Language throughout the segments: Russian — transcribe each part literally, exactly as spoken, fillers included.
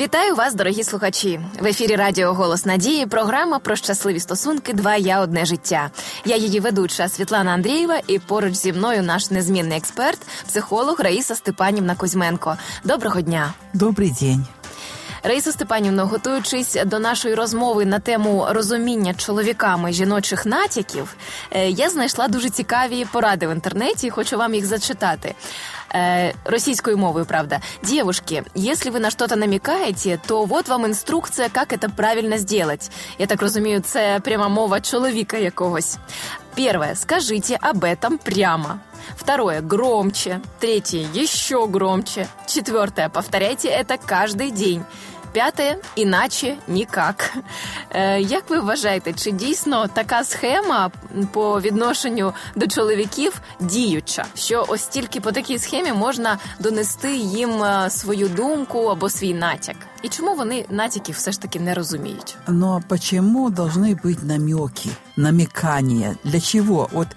Вітаю вас, дорогі слухачі! В ефірі радіо «Голос Надії» програма про щасливі стосунки «Два я – одне життя». Я її ведуча Світлана Андрієва і поруч зі мною наш незмінний експерт, психолог Раїса Степанівна Кузьменко. Доброго дня! Добрий день! Раїса Степанівна, готуючись до нашої розмови на тему розуміння чоловіками жіночих натяків, я знайшла дуже цікаві поради в інтернеті і хочу вам їх зачитати. Российской мовой, правда. Девушки, если вы на что-то намекаете, то вот вам инструкция, как это правильно сделать. Я так разумею, це пряма мова чоловіка якогось. Первое. Скажите об этом прямо. Второе. Громче. Третье. Еще громче. Четвертое. Повторяйте это каждый день. П'яте – іначе нікак. Е, як ви вважаєте, чи дійсно така схема по відношенню до чоловіків діюча? Що ось тільки по такій схемі можна донести їм свою думку або свій натяк? І чому вони натяків все ж таки не розуміють? Ну, а чому повинні бути намеки, намікання? Для чого? От,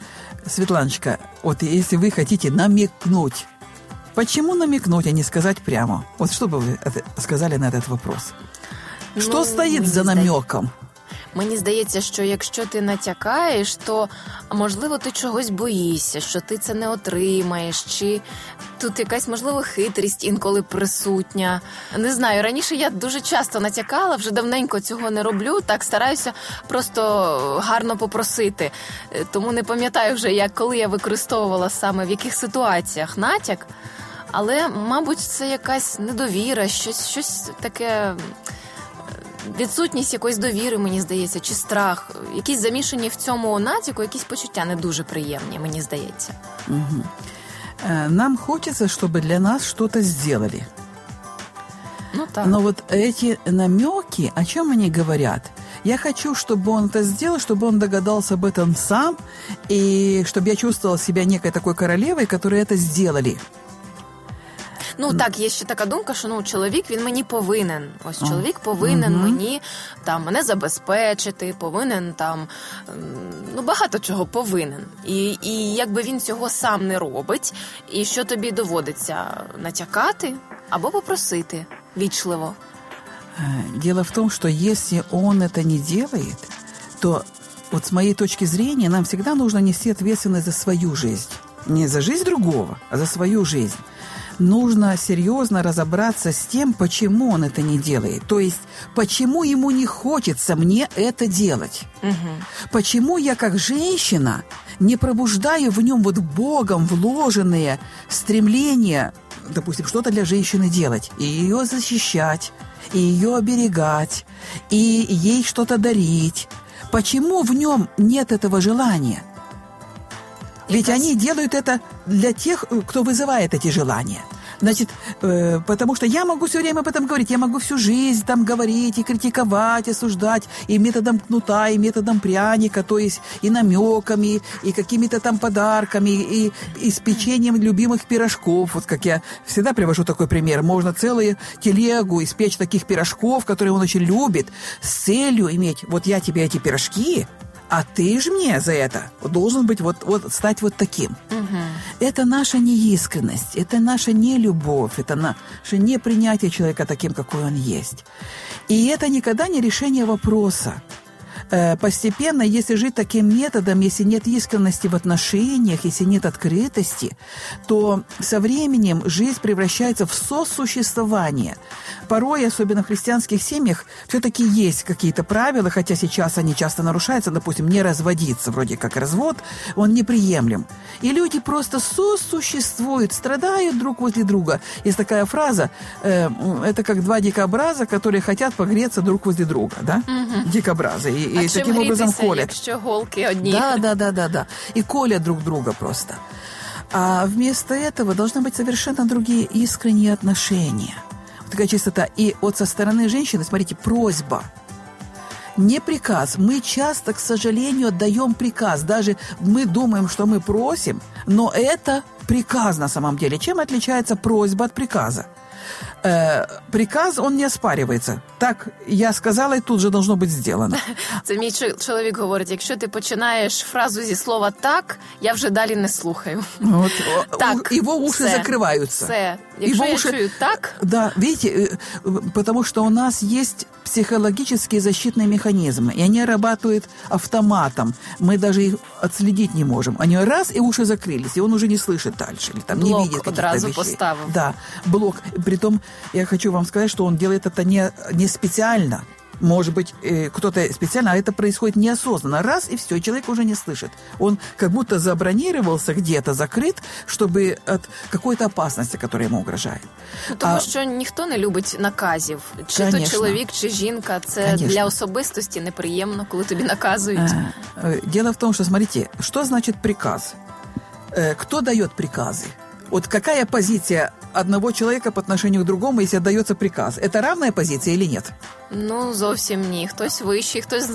Світланочка, от якщо ви хочете намікнути, почему намекнуть, а не сказать прямо? Вот что бы вы сказали на этот вопрос? Ну, что стоит за намеком? Мені здається, що якщо ти натякаєш, то, можливо, ти чогось боїшся, що ти це не отримаєш, чи тут якась, можливо, хитрість інколи присутня. Не знаю, раніше я дуже часто натякала, вже давненько цього не роблю, так стараюся просто гарно попросити. Тому не пам'ятаю вже, як коли я використовувала саме в яких ситуаціях натяк, але, мабуть, це якась недовіра, щось, щось таке... Відсутність якоїсь довіри, мені здається, чи страх. Якісь замішані в цьому натяку, якісь почуття не дуже приємні, мені здається. Угу. Нам хочеться, щоб для нас щось зробили. Ну так. Но вот эти намеки, о чем они говорят? Я хочу, чтобы он это сделал, чтобы он догадался об этом сам, и чтобы я чувствовала себя некой такой королевой, которая это сделали. Ну, так, є ще така думка, що, ну, чоловік, він мені повинен. Ось, чоловік повинен mm-hmm. мені, там, мене забезпечити, повинен, там, ну, багато чого повинен. І, і якби він цього сам не робить, і що тобі доводиться натякати або попросити вічливо? Діло в тому, що якщо він це не робить, то, от з моєї точки зрення, нам завжди потрібно нести відповідальність за свою життя. Не за життя другого, а за свою життя. Нужно серьезно разобраться с тем, почему он это не делает. То есть, почему ему не хочется мне это делать. Угу. Почему я, как женщина, не пробуждаю в нем вот Богом вложенные стремления, допустим, что-то для женщины делать, и ее защищать, и ее оберегать, и ей что-то дарить. Почему в нем нет этого желания? Ведь они делают это для тех, кто вызывает эти желания. Значит, э, потому что я могу все время об этом говорить, я могу всю жизнь там говорить и критиковать, и осуждать, и методом кнута, и методом пряника, то есть и намеками, и какими-то там подарками, и, и с печеньем любимых пирожков. Вот как я всегда привожу такой пример. Можно целую телегу испечь таких пирожков, которые он очень любит, с целью иметь «вот я тебе эти пирожки», а ты же мне за это должен быть вот, вот, стать вот таким. Угу. Это наша неискренность, это наша нелюбовь, это наше непринятие человека таким, какой он есть. И это никогда не решение вопроса. Постепенно, если жить таким методом, если нет искренности в отношениях, если нет открытости, то со временем жизнь превращается в сосуществование. Порой, особенно в христианских семьях, все-таки есть какие-то правила, хотя сейчас они часто нарушаются, допустим, не разводиться, вроде как развод, он неприемлем. И люди просто сосуществуют, страдают друг возле друга. Есть такая фраза, э, это как два дикобраза, которые хотят погреться друг возле друга, да? Угу. Дикобразы. И, а и таким образом колят. Еще голки одни. Да, да, да, да, да. И колят друг друга просто. А вместо этого должны быть совершенно другие искренние отношения. Вот такая чистота. И вот со стороны женщины, смотрите, просьба. Не приказ. Мы часто, к сожалению, отдаем приказ. Даже мы думаем, что мы просим, но это приказ на самом деле. Чем отличается просьба от приказа? Э, приказ, он не оспарюється. Так, я сказала, і тут же должно бути зроблено. Це мій чоловік говорить, якщо ти починаєш фразу зі слова «так», я вже далі не слухаю. Вот. Так, його уші закриваються. Все. Якщо его я уши... чую «так». Да, видите, потому что у нас есть психологические защитные механизмы, и они работают автоматом. Мы даже их отследить не можем. Они раз, и уши закрылись, и он уже не слышит дальше, или там блок не видит каких-то вещей. Блок одразу поставил. Да, блок. Притом, я хочу вам сказать, что он делает это не, не специально. Может быть, кто-то специально, а это происходит неосознанно. Раз, и все, человек уже не слышит. Он как будто забронировался где-то, закрыт, чтобы от какой-то опасности, которая ему угрожает. Ну, тому а... що ніхто не любить наказів. Чи конечно. То чоловік, чи жінка. Це конечно. Для особистості неприємно, коли тобі наказують. Дело в том, что, смотрите, что значит приказ? Кто дает приказы? Вот какая позиция одного человека по отношению к другому, если отдается приказ? Это равная позиция или нет? Ну, совсем не. Хтось вищий, хтось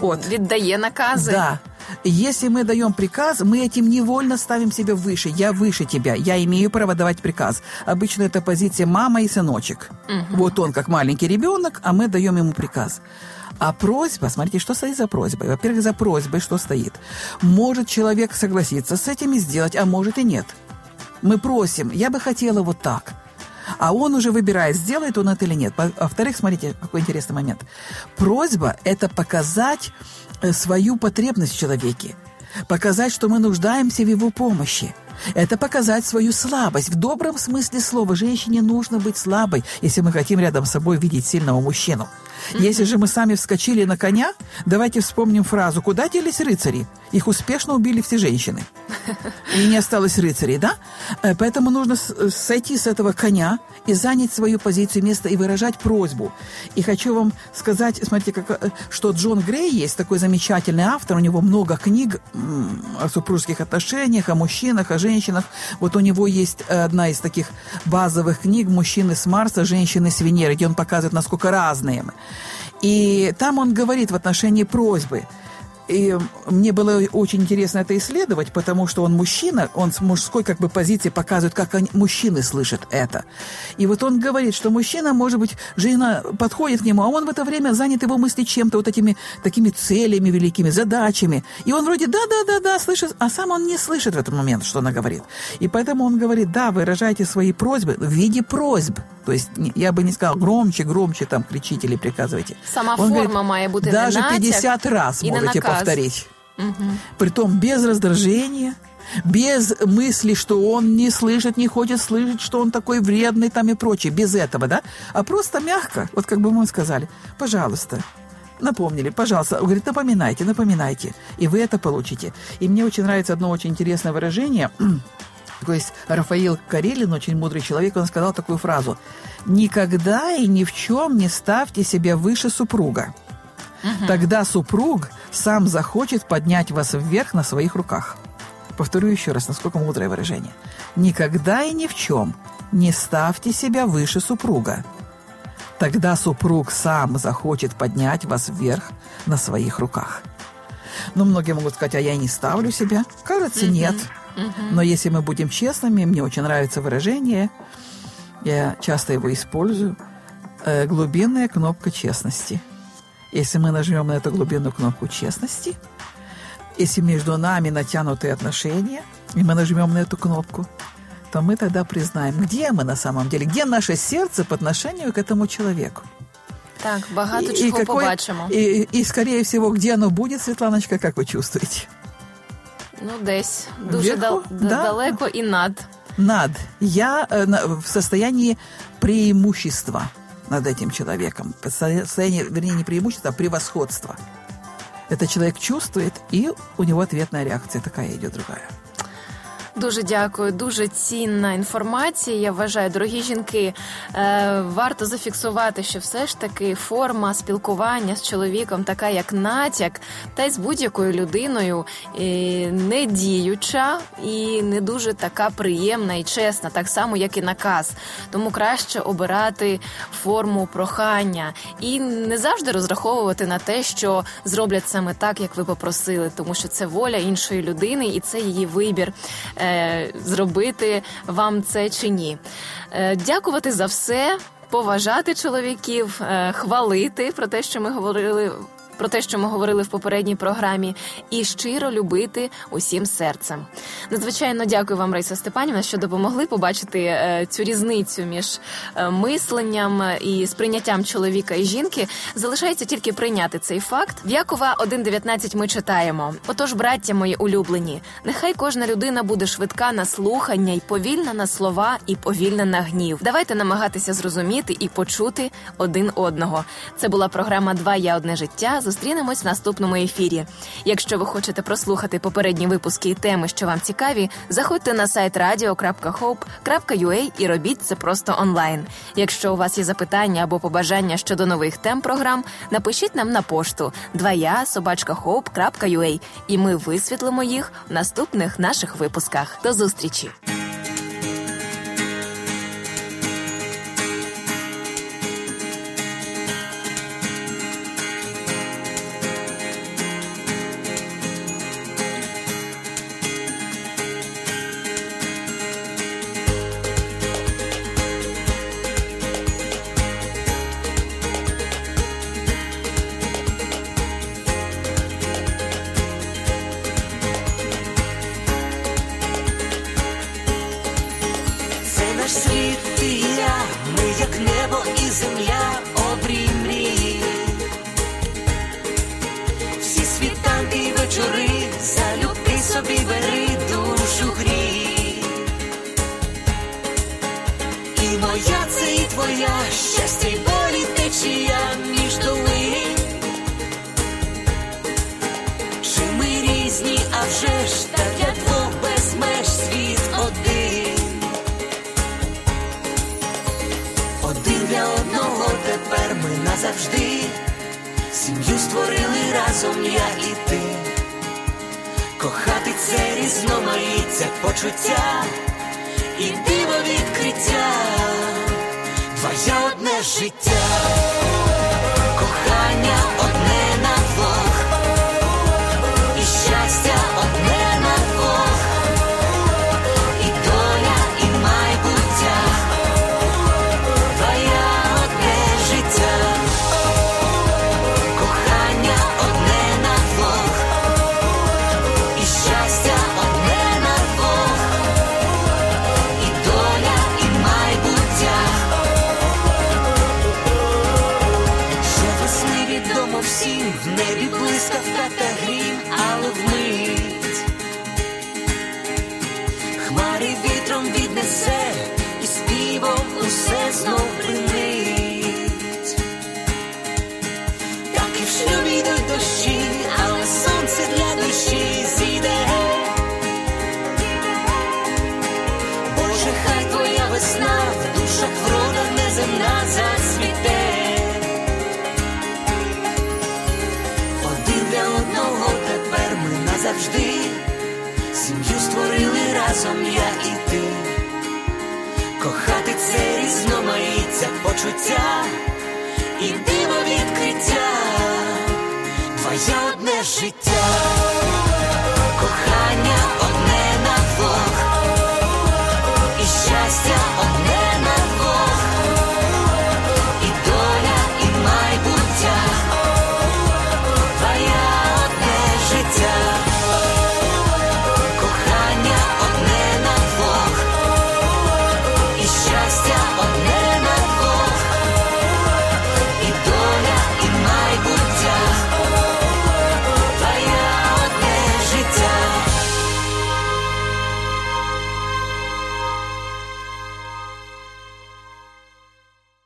вот. Віддає наказы. Да. Если мы даем приказ, мы этим невольно ставим себя выше. Я выше тебя. Я имею право давать приказ. Обычно это позиция мама и сыночек. Угу. Вот он как маленький ребенок, а мы даем ему приказ. А просьба, смотрите, что стоит за просьбой. Во-первых, за просьбой что стоит? Может человек согласиться с этим и сделать, а может и нет. Мы просим, я бы хотела вот так. А он уже выбирает, сделает он это или нет. Во-вторых, смотрите, какой интересный момент. Просьба – это показать свою потребность в человеке. Показать, что мы нуждаемся в его помощи. Это показать свою слабость. В добром смысле слова женщине нужно быть слабой, если мы хотим рядом с собой видеть сильного мужчину. Mm-hmm. Если же мы сами вскочили на коня, давайте вспомним фразу «Куда делись рыцари? Их успешно убили все женщины». И не осталось рыцарей, да? Поэтому нужно сойти с этого коня и занять свою позицию, место и выражать просьбу. И хочу вам сказать, смотрите, как, что Джон Грей есть, такой замечательный автор, у него много книг о супружеских отношениях, о мужчинах, о женщинах. Вот у него есть одна из таких базовых книг «Мужчины с Марса, женщины с Венеры», где он показывает, насколько разные мы. И там он говорит в отношении просьбы. И мне было очень интересно это исследовать, потому что он мужчина, он с мужской как бы позиции показывает, как они, мужчины слышат это. И вот он говорит, что мужчина, может быть, жена подходит к нему, а он в это время занят его мысли чем-то, вот этими такими целями великими, задачами. И он вроде да-да-да-да слышит, а сам он не слышит в этот момент, что она говорит. И поэтому он говорит, да, выражайте свои просьбы в виде просьб. То есть я бы не сказал громче, громче там кричите или приказывайте. Сама он форма має бути на натяк. Даже пятьдесят раз можете повторить. повторить. Угу. Притом без раздражения, без мысли, что он не слышит, не хочет слышать, что он такой вредный там и прочее, без этого, да? А просто мягко, вот как бы мы сказали, пожалуйста, напомнили, пожалуйста. Он говорит, напоминайте, напоминайте, и вы это получите. И мне очень нравится одно очень интересное выражение. То есть Рафаил Карелин, очень мудрый человек, он сказал такую фразу: «Никогда и ни в чем не ставьте себя выше супруга». Угу. Тогда супруг сам захочет поднять вас вверх на своих руках. Повторю еще раз, насколько мудрое выражение. Никогда и ни в чем не ставьте себя выше супруга. Тогда супруг сам захочет поднять вас вверх на своих руках. Но многие могут сказать, а я не ставлю себя. Кажется, угу. нет. Угу. Но если мы будем честными, мне очень нравится выражение, я часто его использую, глубинная кнопка честности. Если мы нажмем на эту глубинную кнопку честности, если между нами натянутые отношения, и мы нажмем на эту кнопку, то мы тогда признаем, где мы на самом деле, где наше сердце по отношению к этому человеку. Так, багато и, чего побачимо. И, и, скорее всего, где оно будет, Світланочка, как вы чувствуете? Ну, десь. Дуже дал- да. далеко и над. Над. Я э, на, в состоянии преимущества над этим человеком. Состояние, вернее, не преимущество, а превосходство. Это человек чувствует, и у него ответная реакция такая идет, другая. Дуже дякую, дуже цінна інформація. Я вважаю, дорогі жінки, е, варто зафіксувати, що все ж таки форма спілкування з чоловіком така, як натяк, та й з будь-якою людиною е, не діюча і не дуже така приємна і чесна, так само, як і наказ. Тому краще обирати форму прохання і не завжди розраховувати на те, що зроблять саме так, як ви попросили, тому що це воля іншої людини і це її вибір. Е, зробити вам це чи ні. Дякувати за все, поважати чоловіків, хвалити про те, що ми говорили про те, що ми говорили в попередній програмі, і щиро любити усім серцем. Надзвичайно дякую вам, Раїса Степанівна, що допомогли побачити цю різницю між мисленням і сприйняттям чоловіка і жінки. Залишається тільки прийняти цей факт. В Якова один дев'ятнадцять ми читаємо. «Отож, браття мої улюблені, нехай кожна людина буде швидка на слухання і повільна на слова, і повільна на гнів. Давайте намагатися зрозуміти і почути один одного». Це була програма «Два я – одне життя». Зустрінемось в наступному ефірі. Якщо ви хочете прослухати попередні випуски і теми, що вам цікаві, заходьте на сайт радіо крапка хоуп крапка ю а і робіть це просто онлайн. Якщо у вас є запитання або побажання щодо нових тем програм, напишіть нам на пошту двоє собачка хоуп крапка ю а і ми висвітлимо їх в наступних наших випусках. До зустрічі! Світ і я, ми як небо і земля, обрій мрії. Всі світанки й вечори, залюбки собі бери, душу грій. І моя це і твоя, щастя й болі течія між долин. Чи ми різні, а вже ж та для двох без меж світ один. Один для одного тепер ми назавжди, сім'ю створили разом я і ти. Кохати це різноманіття почуття і диво відкриття. Два я – одне життя, кохання одне на двох і щастя одне. В небі блискавка та грім, але вмить хмари вітром віднесе, і співом усе знов принить. Так і в шлюбі йдуть дощі, але сонце для душі зійде. Боже, хай твоя весна в душах врода неземна засвіте. Завжди сім'ю створили разом я і ти. Кохати це різноманіття почуття і диво відкриття. Два я – одне життя.